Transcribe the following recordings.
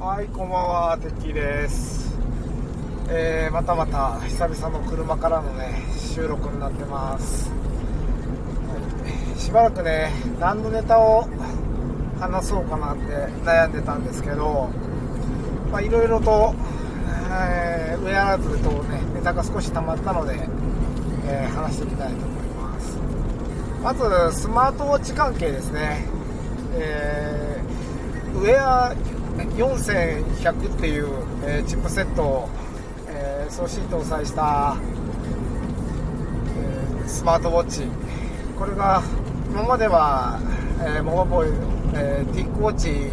はい、こんばんは、てっきーです。またまた久々の車からのね収録になってます。しばらくね何のネタを話そうかなって悩んでたんですけど、いろいろとウェアラブルとねネタが少し溜まったので、話してみたいと思います。まずスマートウォッチ関係ですね。ウェア4100っていう、チップセットを、送信搭載した、スマートウォッチ、これが今までは、モバボイル、TicWatch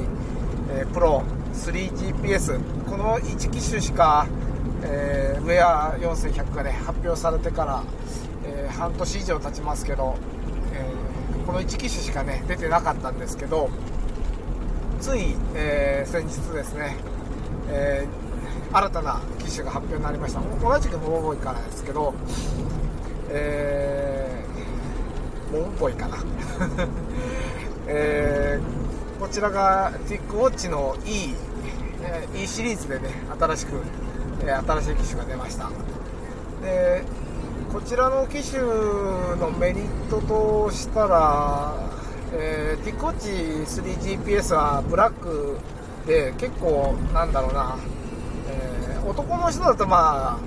Pro 3 GPS、 この1機種しか、ウェア4100が、ね、発表されてから、半年以上経ちますけど、この1機種しか、ね、出てなかったんですけど、つい、先日ですね、新たな機種が発表になりました。同じくモモボイからですけど、モモボイかな、こちらが TicWatch の E シリーズでね新しい機種が出ました。でこちらの機種のメリットとしたら、TicWatch 3 GPS はブラックで結構男の人だとか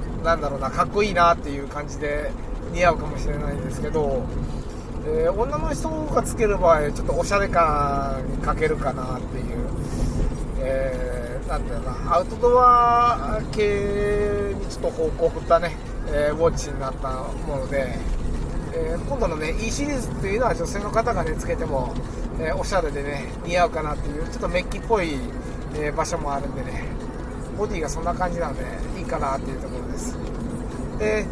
っこいいなっていう感じで似合うかもしれないんですけど、女の人がつける場合ちょっとおしゃれ感に欠けるかなっていう、アウトドア系にちょっと方向を振ったね、ウォッチになったもので、今度のね E シリーズっていうのは女性の方がねつけても、おしゃれでね似合うかなっていうちょっとメッキっぽい、場所もあるんでね、ボディがそんな感じなんでいいかなっていうところです。で、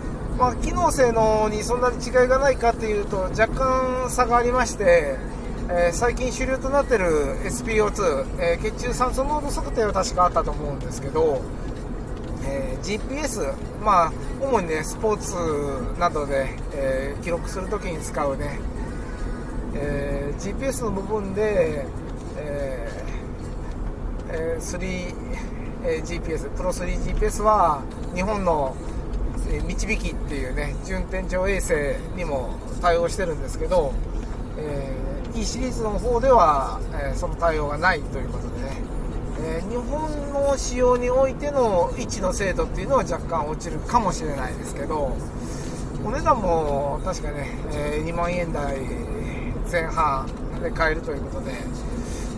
機能性能にそんなに違いがないかっていうと若干差がありまして、最近主流となっている SPO2、血中酸素濃度測定は確かあったと思うんですけど、GPS、主にねスポーツなどで、記録するときに使うね、GPS の部分で、3GPS プロ 3GPS は日本のみちびきっていうね準天頂衛星にも対応してるんですけど、E シリーズの方では、その対応がないということでね、日本の使用においての位置の精度っていうのは若干落ちるかもしれないですけど、お値段も確かね、2万円台前半で買えるということで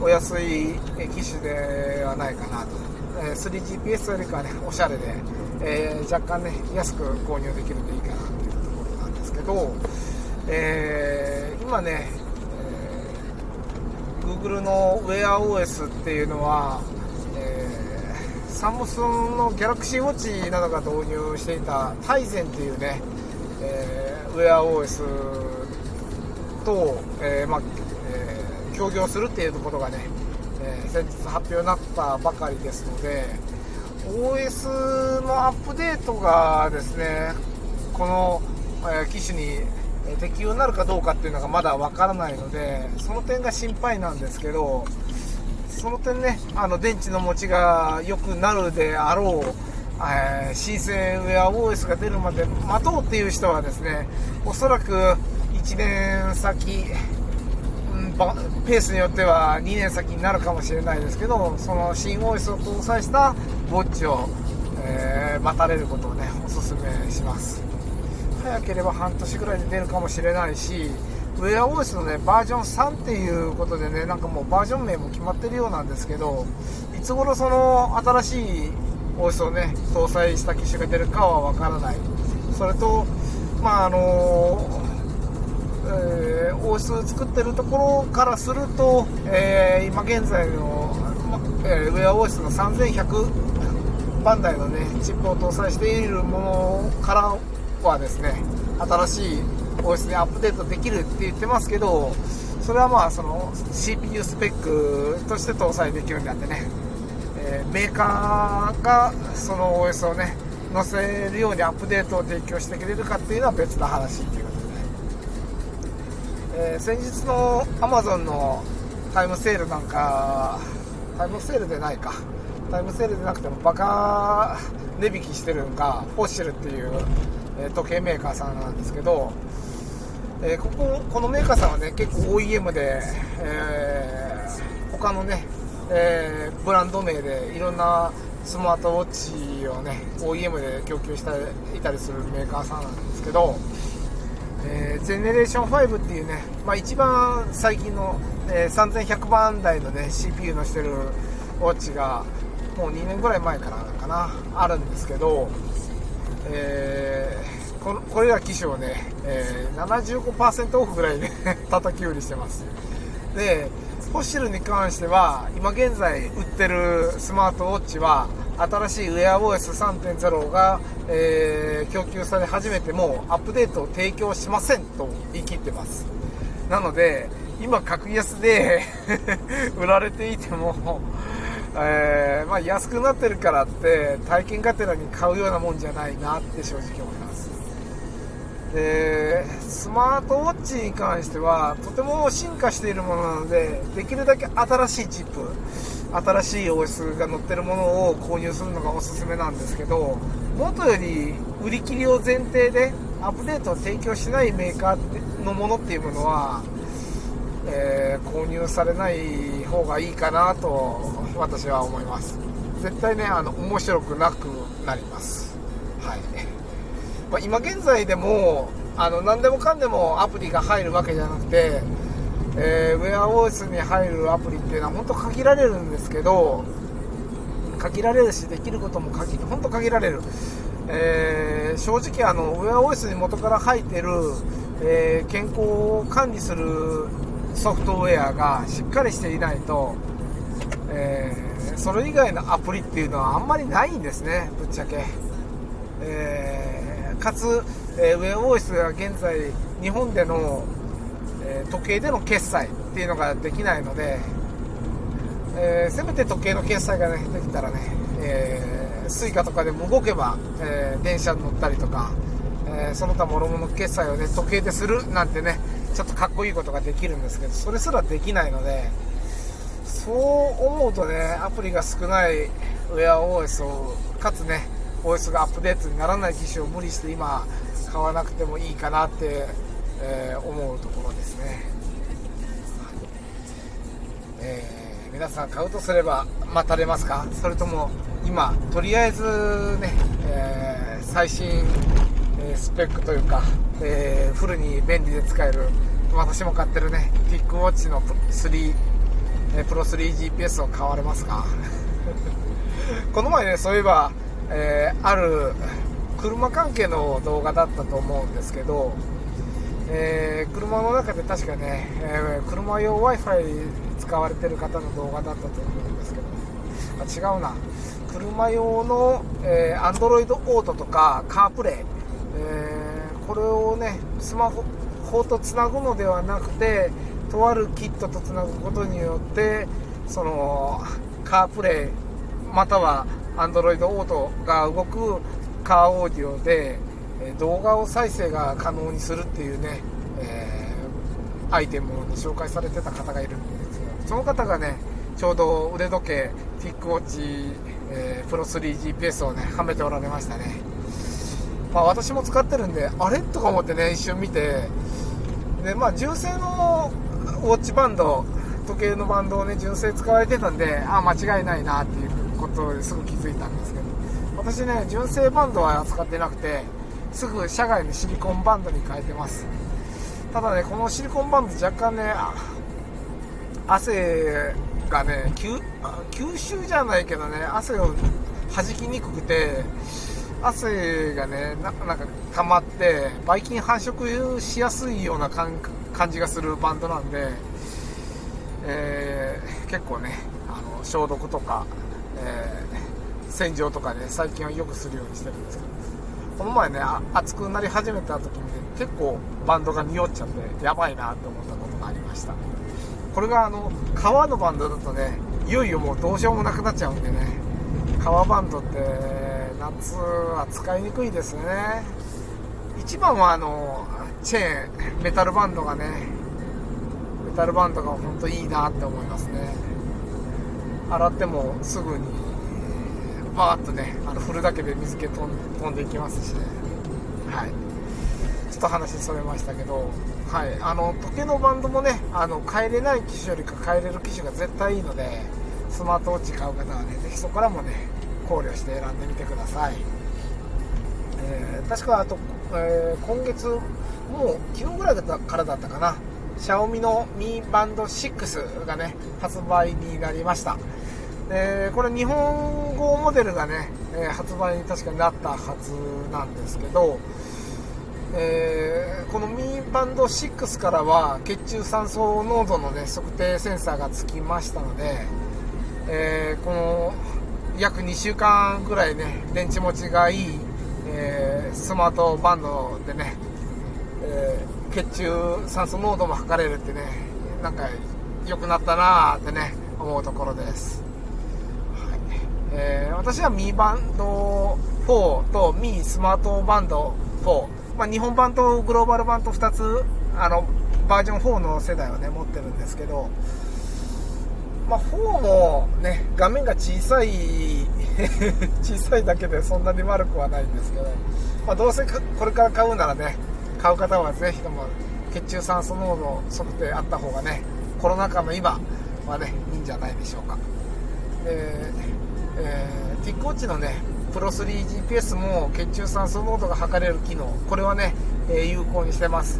お安い機種ではないかなと、3GPS よりかはねおしゃれで、若干ね安く購入できるといいかなというところなんですけど、今ねGoogle の Wear OS っていうのは、サムスンの Galaxy Watch などが導入していた Tizen っていうね、Wear OS と、協業するっていうことがね、先日発表になったばかりですので、 OS のアップデートがですねこの、機種に適用になるかどうかっていうのがまだわからないので、その点が心配なんですけど、その点ね電池の持ちが良くなるであろう新生 Wear OS が出るまで待とうっていう人はですね、おそらく1年先、ペースによっては2年先になるかもしれないですけど、その新 OS を搭載したウォッチを、待たれることをねおすすめします。早ければ半年ぐらいで出るかもしれないし、 Wear OS の、ね、バージョン3っていうことでね、もうバージョン名も決まってるようなんですけど、いつ頃その新しい OS をね搭載した機種が出るかはわからない。それと、OS 作ってるところからすると、今現在の Wear OS の3100番台のねチップを搭載しているものからはですね、新しい OS にアップデートできるって言ってますけど、それはその CPU スペックとして搭載できるようになってね、メーカーがその OS をね載せるようにアップデートを提供してくれるかっていうのは別の話っていうことで、ね、先日の Amazon のタイムセールでタイムセールでなくてもバカ値引きしてるのがホッシェルっていう時計メーカーさんなんですけど、このメーカーさんはね結構 OEM で、他のね、ブランド名でいろんなスマートウォッチをね OEM で供給していたりするメーカーさんなんですけど、ジェネレーション5っていうね、一番最近の、3100番台のね CPU のしてるウォッチがもう2年ぐらい前からかなあるんですけど、これら機種をね、75% オフぐらいで叩き売りしてます。でホッシェルに関しては今現在売ってるスマートウォッチは新しい Wear OS 3.0 が、供給され始めてもアップデートを提供しませんと言い切ってます。なので今格安で売られていても、安くなってるからって体験がてらに買うようなもんじゃないなって正直思います。でスマートウォッチに関してはとても進化しているものなので、できるだけ新しいチップ、新しい OS が載ってるものを購入するのがおすすめなんですけど、元より売り切りを前提でアップデートを提供しないメーカーのものっていうものは、購入されない方がいいかなと私は思います。絶対ね面白くなくなります。今現在でも何でもかんでもアプリが入るわけじゃなくて、WearOS に入るアプリっていうのは本当限られるんですけど、限られるしできることも本当限られる、正直WearOS に元から入っている、健康を管理するソフトウェアがしっかりしていないと、それ以外のアプリっていうのはあんまりないんですね、ぶっちゃけ。かつ、Wear OS が現在日本での、時計での決済っていうのができないので、せめて時計の決済が、できたらね、Suica とかでも動けば、電車に乗ったりとか、その他諸々の決済を、時計でするなんてねちょっとかっこいいことができるんですけど、それすらできないので、そう思うとねアプリが少ない Wear OS をかつね OS がアップデートにならない機種を無理して今買わなくてもいいかなって、思うところですね、皆さん買うとすれば待たれますか？それとも今とりあえずね、最新スペックというか、フルに便利で使える、私も買ってるね TicWatch の Pro 3 GPS を買われますか？この前ねそういえば、ある車関係の動画だったと思うんですけど、車の中で確かね、車用 Wi-Fi 使われてる方の動画だったと思うんですけど、違うな、車用の、Android Auto とか CarPlay、これをねスマホとつなぐのではなくてとあるキットとつなぐことによってそのカープレイまたは Android Auto が動くカーオーディオで動画を再生が可能にするっていうね、アイテムを紹介されてた方がいるんですけど、その方がねちょうど腕時計 TicWatch、Pro 3 GPS をねはめておられましたね。私も使ってるんであれとか思ってね一瞬見て、で純正のウォッチバンド、時計のバンドをね純正使われてたんで間違いないなっていうことですぐ気づいたんですけど、私ね純正バンドは使ってなくてすぐ社外のシリコンバンドに変えてます。ただねこのシリコンバンド若干ね汗がね吸収じゃないけどね汗を弾きにくくて汗がねなんか溜まってばい菌繁殖しやすいような感じがするバンドなんで、結構ね消毒とか、洗浄とかね最近はよくするようにしてるんですけど、この前ね暑くなり始めた時に、結構バンドが匂っちゃってやばいなって思ったことがありました。これが革のバンドだとねいよいよもうどうしようもなくなっちゃうんでね、革バンドって夏は使いにくいですね。一番はチェーンメタルバンドがね、メタルバンドが本当いいなって思いますね。洗ってもすぐにバーっとね、振るだけで水気飛んでいきますしね。はい、ちょっと話それましたけど、はい、時計のバンドもね、変えれない機種よりか変えれる機種が絶対いいので、スマートウォッチ買う方はね、ぜひそこからもね考慮して選んでみてください。確かあと、今月もう昨日ぐらいだったからだったかな、シャオミの Mi 11 Lite がね発売になりました。これ日本語モデルがね、発売に確かになったはずなんですけど、この Mi 11 Lite からは血中酸素濃度の、ね、測定センサーがつきましたので、この約2週間ぐらいね電池持ちがいい、スマートバンドでね、血中酸素濃度も測れるってね、なんか良くなったなってね思うところです。はい。私は Mi バンド4と Mi スマートバンド4、日本版とグローバル版と2つバージョン4の世代をね持ってるんですけど、4もね画面が小さいだけでそんなに悪くはないんですけど、どうせこれから買うならね、買う方はぜひとも血中酸素濃度測定あった方がね、コロナ禍の今はねいいんじゃないでしょうか。TicWatchのねPro 3 GPS も血中酸素濃度が測れる機能、これはね、有効にしてます。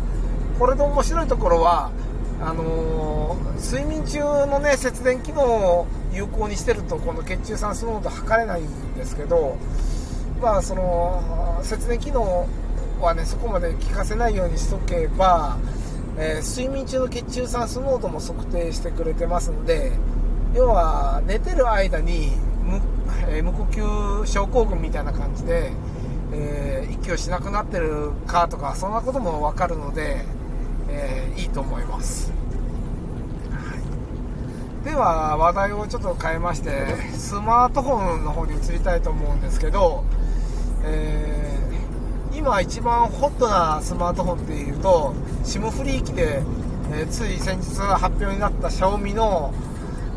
これの面白いところは睡眠中のね節電機能を有効にしてると、この血中酸素濃度測れないんですけど、その節電機能はねそこまで効かせないようにしとけば、睡眠中の血中酸素濃度も測定してくれてますので、要は寝てる間に無呼吸症候群みたいな感じで、息をしなくなってるかとかそんなことも分かるので、いいと思います。はい。では話題をちょっと変えまして、スマートフォンの方に移りたいと思うんですけど、今一番ホットなスマートフォンっていうと SIM フリー機で、つい先日発表になった Xiaomi の、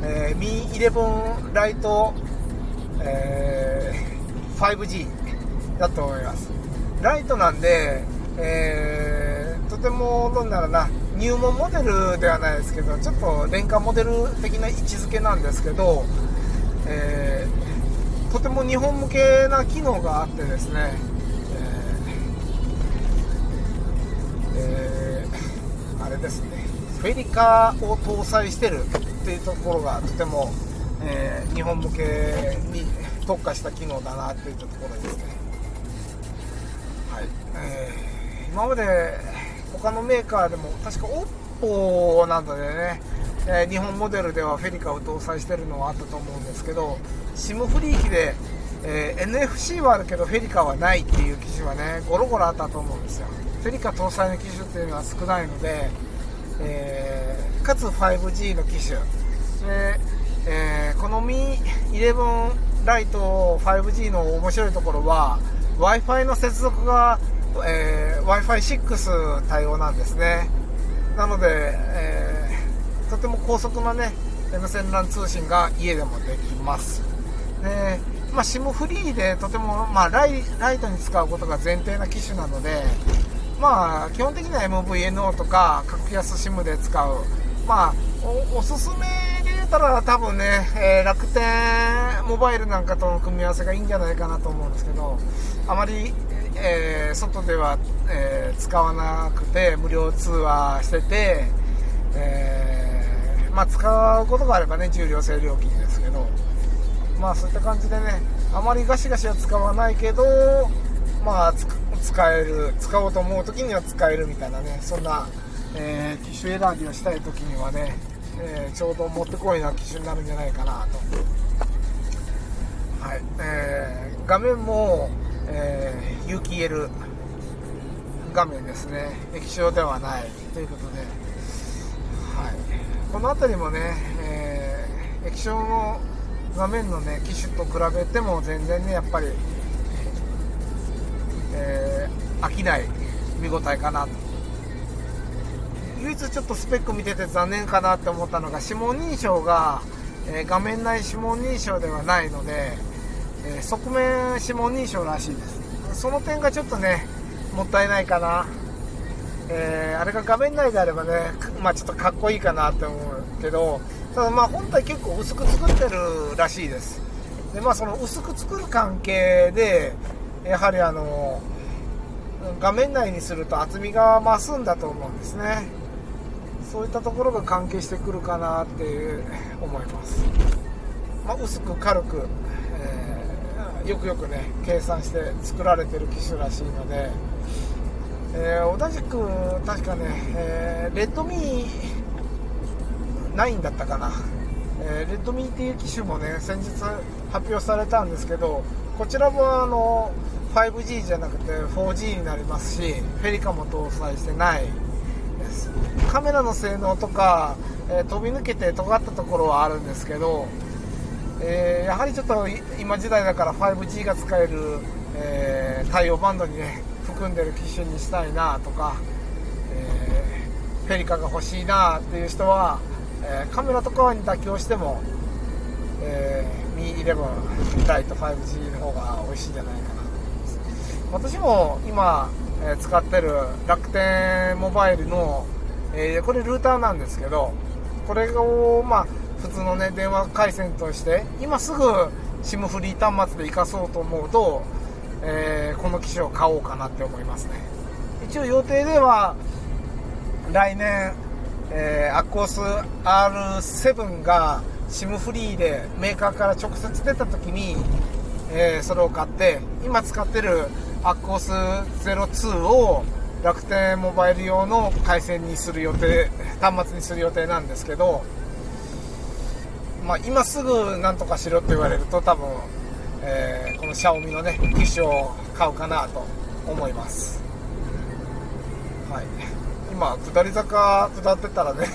Mi 11 Lite、5G だと思います。ライトなんで、とてもどんならな入門モデルではないですけど、ちょっと廉価モデル的な位置づけなんですけど、とても日本向けな機能があってですね、あれですね、フェリカを搭載してるっていうところがとても、日本向けに特化した機能だなというところですね。はい。今まで他のメーカーでも確か OPPO などでね、日本モデルではフェリカを搭載しているのはあったと思うんですけど、 SIM フリー機で、NFC はあるけどフェリカはないっていう機種はねゴロゴロあったと思うんですよ。フェリカ搭載の機種っていうのは少ないので、かつ 5G の機種で、この Mi 11 Lite 5G の面白いところは Wi-Fi の接続が、Wi-Fi 6 対応なんですね。なので、とても高速なね無線 LAN 通信が家でもできます。で、SIM フリーでとても、ライトに使うことが前提な機種なので、基本的には MVNO とか格安 SIM で使う、おすすめたら多分ね、楽天モバイルなんかとの組み合わせがいいんじゃないかなと思うんですけど、あまり、外では、使わなくて無料通話してて、使うことがあればね重量制料金ですけど、そういった感じでねあまりガシガシは使わないけど、使おうと思う時には使えるみたいなね、そんな、機種選びをしたい時にはね、ちょうどもってこいな機種になるんじゃないかなと。はい。画面も、有機EL 画面ですね、液晶ではないということで、この辺りもね、液晶の画面の、ね、機種と比べても全然ねやっぱり、飽きない見応えかなと。唯一ちょっとスペック見てて残念かなって思ったのが指紋認証が、画面内指紋認証ではないので、側面指紋認証らしいです。その点がちょっとねもったいないかな、あれが画面内であればね、まあ、ちょっとかっこいいかなって思うけど、ただまあ本体結構薄く作ってるらしいです。で、まあ、その薄く作る関係でやはり画面内にすると厚みが増すんだと思うんですね。そういったところが関係してくるかなっていう思います。まあ、薄く軽く、よくよくね計算して作られてる機種らしいので、同じく確かね、Redmi 9だったかな、Redmi っていう機種もね先日発表されたんですけど、こちらも5G じゃなくて 4G になりますし、フェリカも搭載してないです。カメラの性能とか、飛び抜けて尖ったところはあるんですけど、やはりちょっと今時代だから 5G が使える、対応バンドにね含んでる機種にしたいなとか、フェリカが欲しいなっていう人は、カメラとかに妥協しても、Mi 11 Lite 5G の方が美味しいんじゃないかな。私も今使ってる楽天モバイルのこれルーターなんですけど、これをまあ普通のね電話回線として今すぐ SIM フリー端末で活かそうと思うと、この機種を買おうかなって思いますね。一応予定では来年、アコース R7 が SIM フリーでメーカーから直接出た時に、それを買って今使ってるアコース02を楽天モバイル用の回線にする予定、端末にする予定なんですけど、まあ、今すぐなんとかしろって言われると多分、このシャオミのね機種を買うかなと思います。はい、今下り坂下ってたらね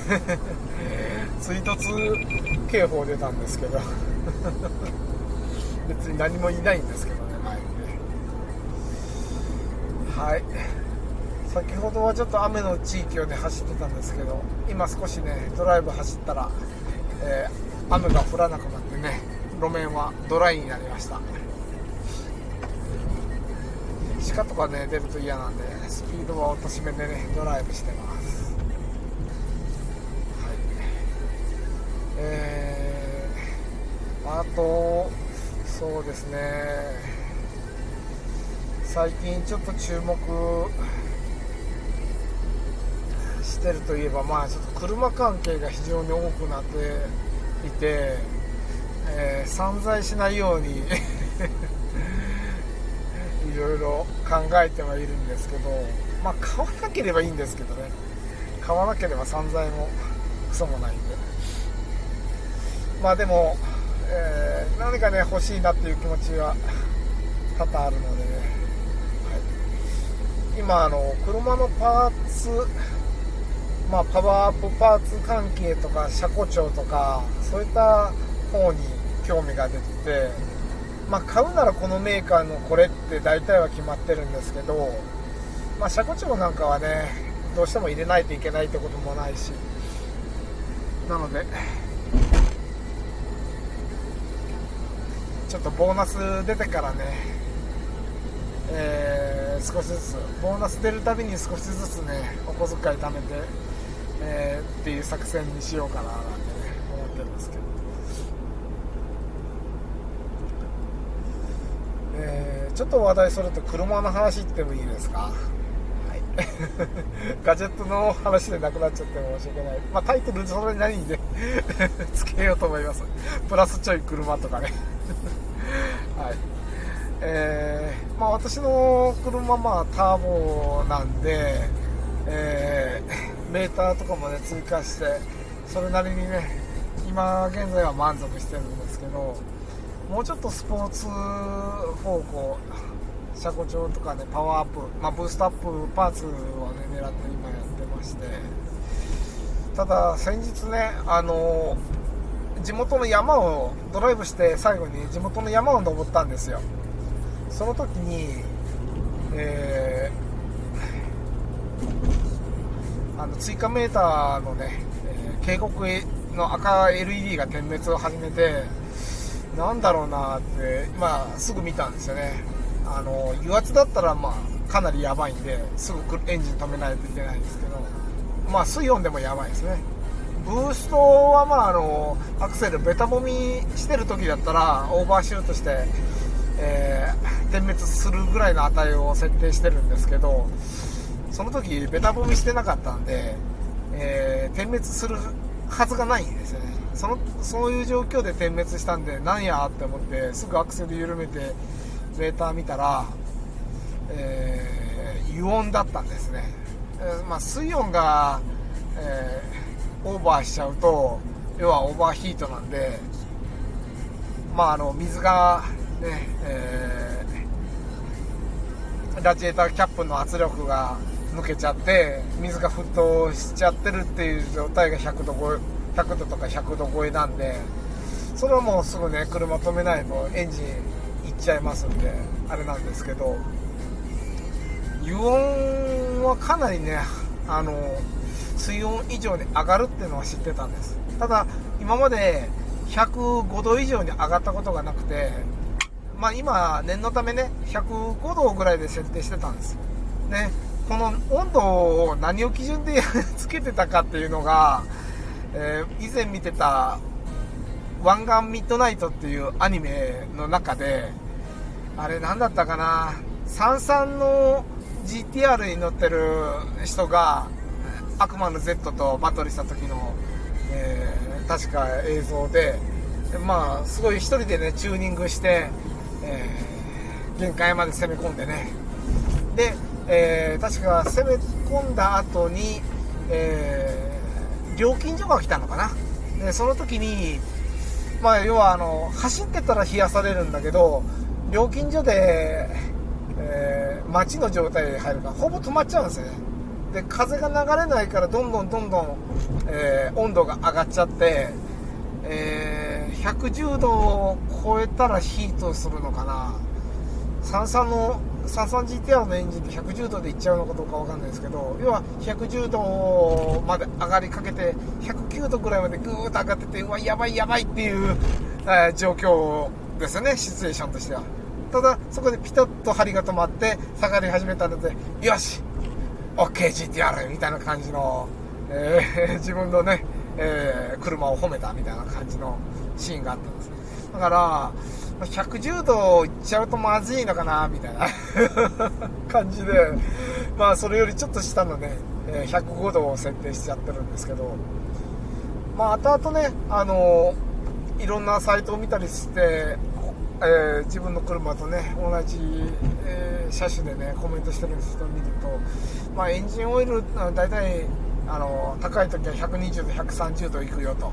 追突警報出たんですけど別に何もいないんですけどね。はい、先ほどはちょっと雨の地域をね走ってたんですけど、今少しねドライブ走ったら、雨が降らなくなってね路面はドライになりました。鹿とかね出ると嫌なんでスピードは落としめでねドライブしてます。はい、あとそうですね、最近ちょっと注目してるといえば、まあ、ちょっと車関係が非常に多くなっていて、散財しないようにいろいろ考えてはいるんですけど、まあ、買わなければいいんですけどね、買わなければ散財もクソもないんで、まあでも、何かね欲しいなっていう気持ちは多々あるのでね。今車のパーツ、まあ、パワーアップパーツ関係とか車庫調とかそういった方に興味が出てて、まあ、買うならこのメーカーのこれって大体は決まってるんですけど、まあ、車庫調なんかはねどうしても入れないといけないってこともないし、なのでちょっとボーナス出てからね、少しずつボーナス出るたびに少しずつねお小遣い貯めて、っていう作戦にしようかななんて、ね、思ってるんですけど、ちょっと話題それと車の話ってもいいですか。はい、ガジェットの話でなくなっちゃって申し訳ない、まあ、タイトルそれに何でつけようと思います。プラスちょい車とかねはい、まあ、私の車は、まあ、ターボなんで、メーターとかも、ね、追加してそれなりにね今現在は満足してるんですけど、もうちょっとスポーツ方向車庫調とか、ね、パワーアップ、まあ、ブーストアップパーツを、ね、狙って今やってまして、ただ先日ね地元の山をドライブして最後に地元の山を登ったんですよ。その時に、追加メーターのね警告の赤 LED が点滅を始めて、なんだろうなって、まあ、すぐ見たんですよね。油圧だったら、まあ、かなりやばいんで、すぐエンジン止めないといけないんですけど、まあ、水温でもやばいですね。ブーストは、まあ、アクセルベタもみしてる時だったらオーバーシュートして、点滅するぐらいの値を設定してるんですけど、その時ベタもみしてなかったんで、点滅するはずがないんですよね。そういう状況で点滅したんで、なんやって思ってすぐアクセル緩めてメーター見たら、油温だったんですね。まあ、水温が、オーバーしちゃうと、要はオーバーヒートなんで、まあ、水が、ね、ラジエーターキャップの圧力が抜けちゃって水が沸騰しちゃってるっていう状態が100度とか100度超えなんで、それはもうすぐね、車止めないとエンジンいっちゃいますんであれなんですけど、油温はかなりね、水温以上に上がるっていうのは知ってたんです。ただ今まで105度以上に上がったことがなくて、まあ、今念のためね、105度ぐらいで設定してたんですね。この温度を何を基準でつけてたかっていうのが、以前見てた湾岸ミッドナイトっていうアニメの中で、あれ何だったかな、33の GTR に乗ってる人が悪魔の Z とバトルした時の、確か映像で、まあ、すごい一人でね、チューニングして、限界まで攻め込んでね、で、確か攻め込んだ後に、料金所が来たのかな。でその時に、まあ、要は走ってたら冷やされるんだけど、料金所で、街の状態で入るからほぼ止まっちゃうんですよね。で風が流れないからどんどん、温度が上がっちゃって、110度を超えたらヒートするのかな。33GTR のエンジンって110度でいっちゃうのかどうかわかんないですけど、要は110度まで上がりかけて109度ぐらいまでぐーっと上がってて、うわやばいっていう、状況ですね、シチュエーションとしては。ただそこでピタッと針が止まって下がり始めたので、よし OKGTR みたいな感じの、自分のね、車を褒めたみたいな感じのシーンがあったんです。だから110度いっちゃうとまずいのかなみたいな感じで、まあそれよりちょっと下のね、105度を設定しちゃってるんですけど、まあ後々ね、いろんなサイトを見たりして、自分の車とね同じ、車種でねコメントしてる人を見ると、まあエンジンオイルだいたい高い時は120度130度いくよと、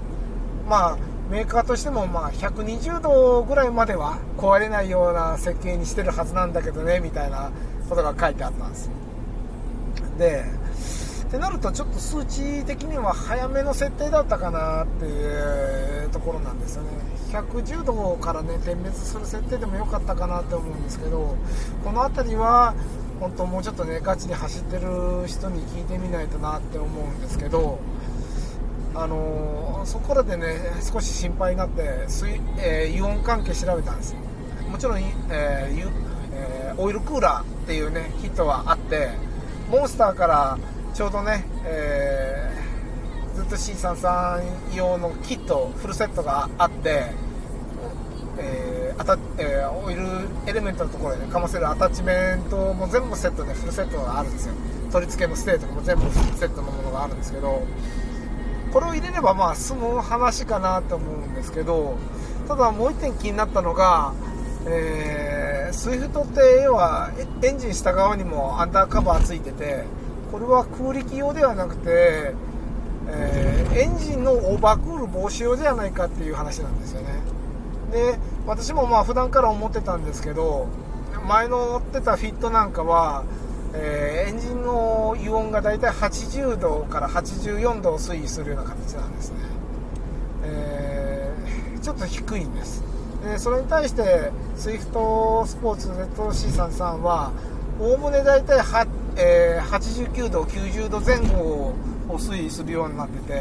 まあメーカーとしてもまあ120度ぐらいまでは壊れないような設計にしてるはずなんだけどねみたいなことが書いてあったんです。でってなると、ちょっと数値的には早めの設定だったかなっていうところなんですよね。110度からね点滅する設定でもよかったかなって思うんですけど、この辺りは本当もうちょっとねガチに走ってる人に聞いてみないとなって思うんですけど、そこらでね少し心配になって、油温関係調べたんです。もちろん、オイルクーラーっていうねキットはあって、モンスターからちょうどね、ずっと C33 用のキットフルセットがあって、オイルエレメントのところで、ね、かませるアタッチメントも全部セットでフルセットがあるんですよ。取り付けもステートも全部セットのものがあるんですけど、これを入れればまあ済む話かなと思うんですけど、ただもう一点気になったのが、スイフトって要はエンジン下側にもアンダーカバーついてて、これは空力用ではなくて、エンジンのオーバークール防止用じゃないかっていう話なんですよね。で私もまあ普段から思ってたんですけど、前の乗ってたフィットなんかはエンジンの油温がだいたい80度から84度を推移するような形なんですね。ちょっと低いんです。でそれに対してスイフトスポーツ ZC33 はおおむねだいたい89度90度前後を推移するようになって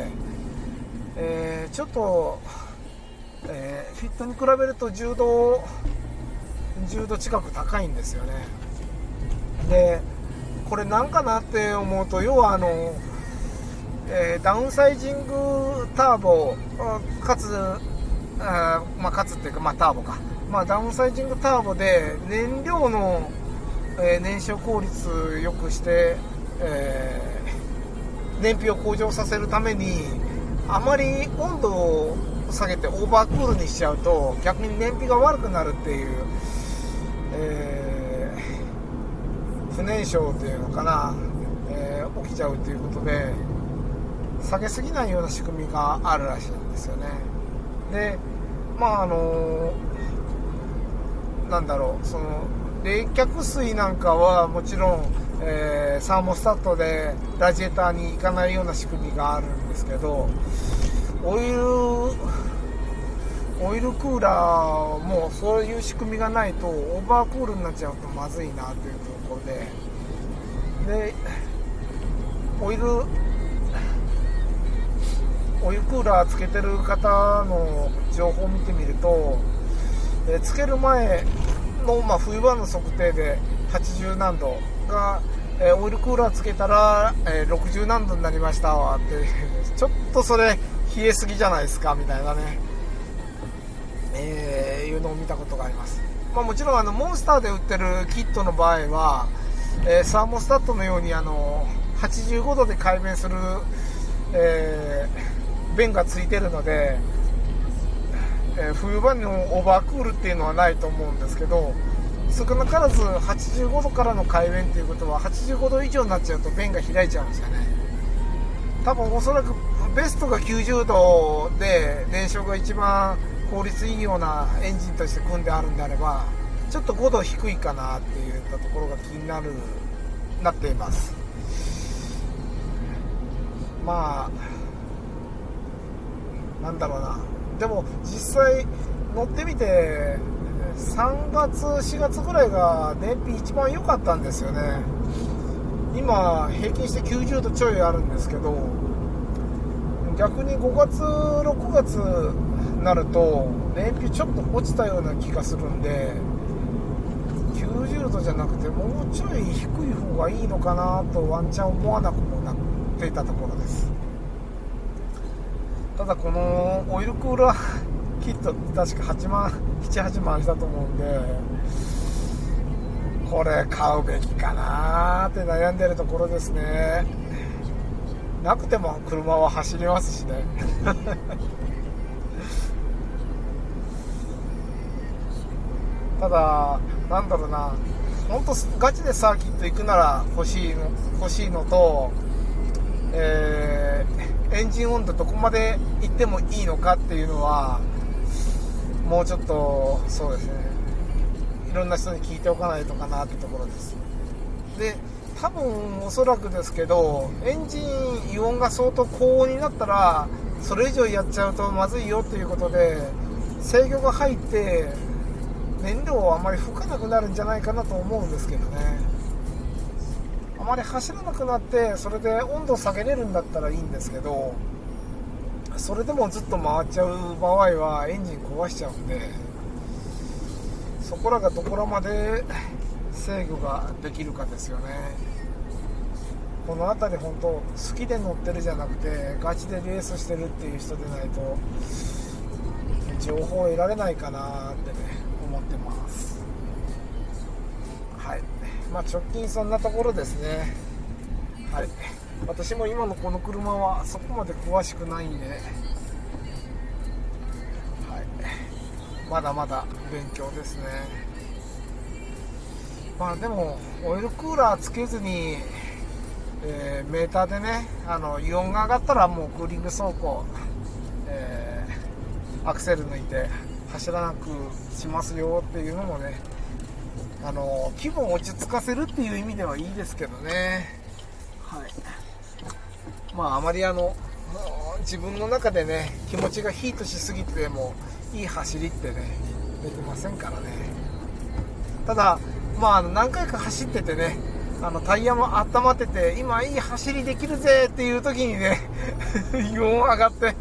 て、ちょっとフィットに比べると10度近く高いんですよね。でこれなんかなって思うと、要はダウンサイジングターボかつターボか、ダウンサイジングターボで燃料の燃焼効率を良くして、燃費を向上させるためにあまり温度を下げてオーバークールにしちゃうと逆に燃費が悪くなるっていう、不燃焼というのかな、起きちゃうということで下げすぎないような仕組みがあるらしいんですよね。でその冷却水なんかはもちろん、サーモスタットでラジエーターに行かないような仕組みがあるんですけど、オイルクーラーもそういう仕組みがないとオーバークールになっちゃうとまずいなというところで、オイルクーラーつけてる方の情報を見てみると、つける前の、冬場の測定で80何度が、オイルクーラーつけたら、60何度になりましたわってちょっとそれ冷えすぎじゃないですかみたいなね、いうのを見たことがあります。もちろんモンスターで売ってるキットの場合は、サーモスタットのように85度で改弁する、弁がついてるので、冬場のオーバークールっていうのはないと思うんですけど、少なからず85度からの改弁っていうことは85度以上になっちゃうと弁が開いちゃうんですよね。多分おそらくベストが90度で燃焼が一番効率いいようなエンジンとして組んであるんであれば、ちょっと5度低いかなっていったところが気になっています。でも実際乗ってみて3月4月ぐらいが燃費一番良かったんですよね。今平均して90度ちょいあるんですけど、逆に5月6月になると燃費ちょっと落ちたような気がするんで、90度じゃなくてもうちょい低い方がいいのかなとワンチャン思わなくもなっていたところです。ただこのオイルクーラーキットって確か7、8万したと思うんで、これ買うべきかなって悩んでるところですね。なくても車は走りますしねただ本当ガチでサーキット行くなら欲しいのと、エンジン温度どこまで行ってもいいのかっていうのはもうちょっとそうですね、いろんな人に聞いておかないとかなってところです。で多分おそらくですけど、エンジン異音が相当高音になったらそれ以上やっちゃうとまずいよということで、制御が入って燃料をあまり吹かなくなるんじゃないかなと思うんですけどね。あまり走らなくなってそれで温度を下げれるんだったらいいんですけど、それでもずっと回っちゃう場合はエンジン壊しちゃうんで、そこらがどこらまで制御ができるかですよね。この辺り本当好きで乗ってるじゃなくてガチでレースしてるっていう人でないと情報を得られないかなってね思ってます。はい、直近そんなところですね。はい、私も今のこの車はそこまで詳しくないんで、まだまだ勉強ですね。でもオイルクーラーつけずに、メーターでね油温が上がったらもうクーリング走行、アクセル抜いて走らなくしますよっていうのもね、気分を落ち着かせるっていう意味ではいいですけどね。あまり自分の中でね気持ちがヒートしすぎてもいい走りってねできませんからね。ただ何回か走っててね、タイヤも温まってて今いい走りできるぜっていう時にね油温上がって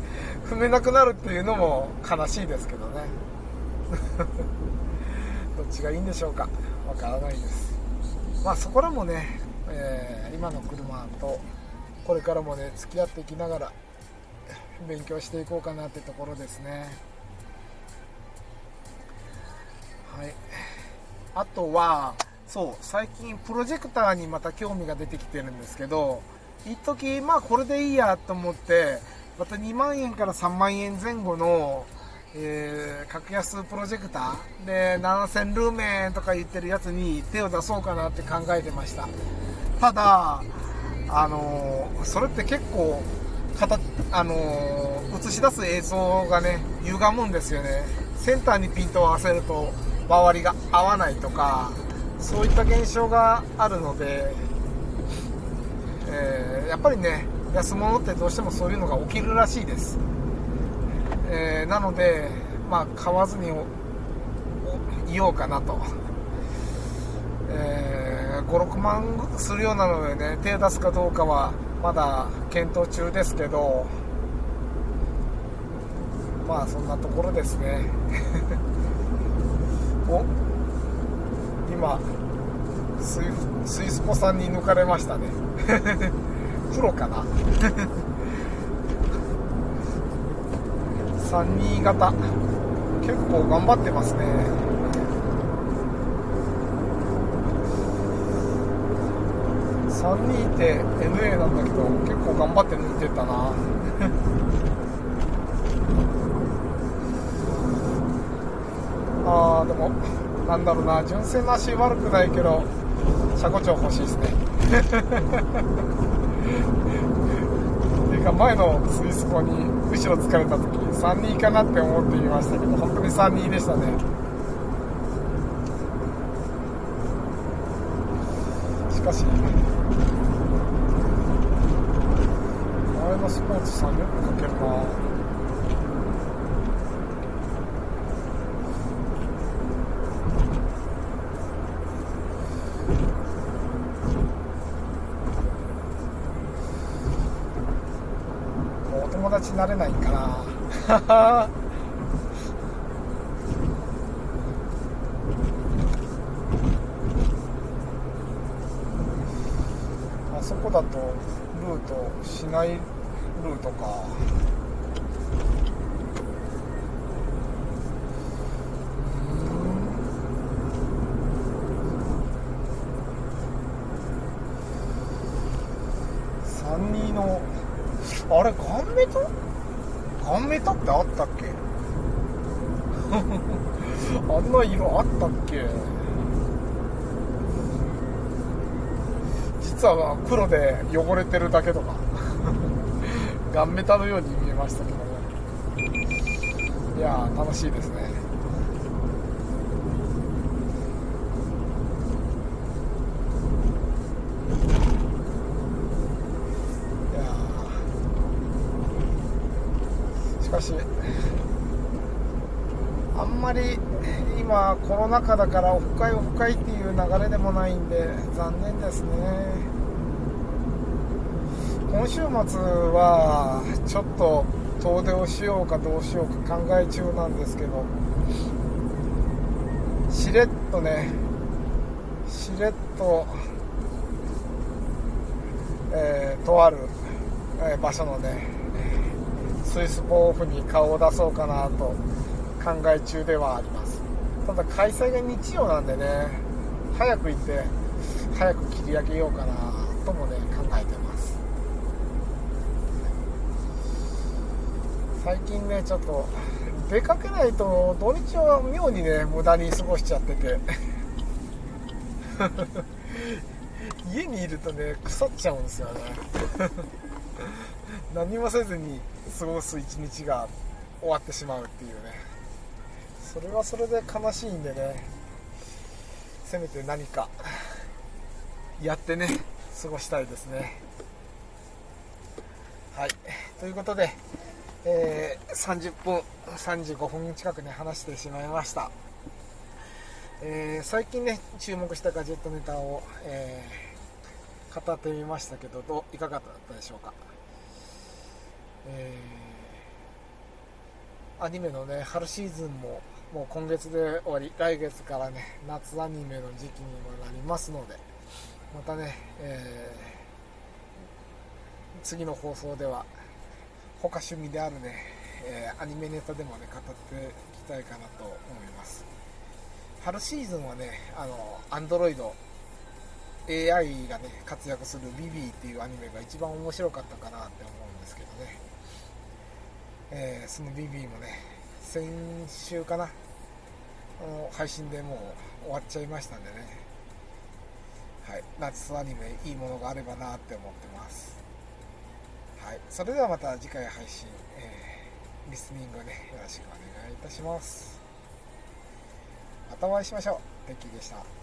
踏めなくなるっていうのも悲しいですけどねどっちがいいんでしょうか、わからないです。まあそこらもね、今の車とこれからもね付き合っていきながら勉強していこうかなってところですね。はい、あとはそう最近プロジェクターにまた興味が出てきてるんですけど、一時まあこれでいいやと思ってまた2万円から3万円前後の、格安プロジェクターで7000ルーメンとか言ってるやつに手を出そうかなって考えてました。ただそれって結構映し出す映像がね歪むんですよね。センターにピントを合わせると周りが合わないとかそういった現象があるので、やっぱりね安物ってどうしてもそういうのが起きるらしいです、なのでまあ買わずにいようかなと、5、6万するようなのでね手を出すかどうかはまだ検討中ですけど、まあそんなところですねお、今スイスポさんに抜かれましたねプロかな32型結構頑張ってますね。32って NA なんだけど結構頑張って抜いてたなあーでもなんだろうな、純正な足悪くないけど車庫長欲しいですねっていうか前のスイスコに後ろつかれた時32かなって思っていましたけど本当に32でしたね。しかし前のスポーツ30分かけるな。慣れないかなあそこだとルートしないルートか。32のあれガンメタってあったっけあんな色あったっけ。実は黒で汚れてるだけとかガンメタのように見えましたけどね。いや楽しいですね。あんまり今コロナ禍だからオフ会っていう流れでもないんで残念ですね。今週末はちょっと遠出をしようかどうしようか考え中なんですけど、しれっと、とある場所のねスイスポオフに顔を出そうかなと考え中ではあります。ただ開催が日曜なんでね早く行って早く切り上げようかなともね考えてます。最近ねちょっと出かけないと土日は妙にね無駄に過ごしちゃってて家にいるとね腐っちゃうんですよね何もせずに過ごす一日が終わってしまうっていうね、それはそれで悲しいんでねせめて何かやってね過ごしたいですね。はい、ということで、35分近くね話してしまいました、最近ね注目したガジェットネタを、語ってみましたけどいかがだったでしょうか。アニメのね春シーズンももう今月で終わり、来月からね夏アニメの時期にもなりますので、またね、次の放送では他趣味であるね、アニメネタでもね語っていきたいかなと思います。春シーズンはねAndroid AI がね活躍するビビーっていうアニメが一番面白かったかなって思うんですけどね、そのビビーもね先週かな配信でもう終わっちゃいましたんでね、はい、夏アニメいいものがあればなって思ってます。はい、それではまた次回配信、リスニングねよろしくお願いいたします。またお会いしましょう。テッキーでした。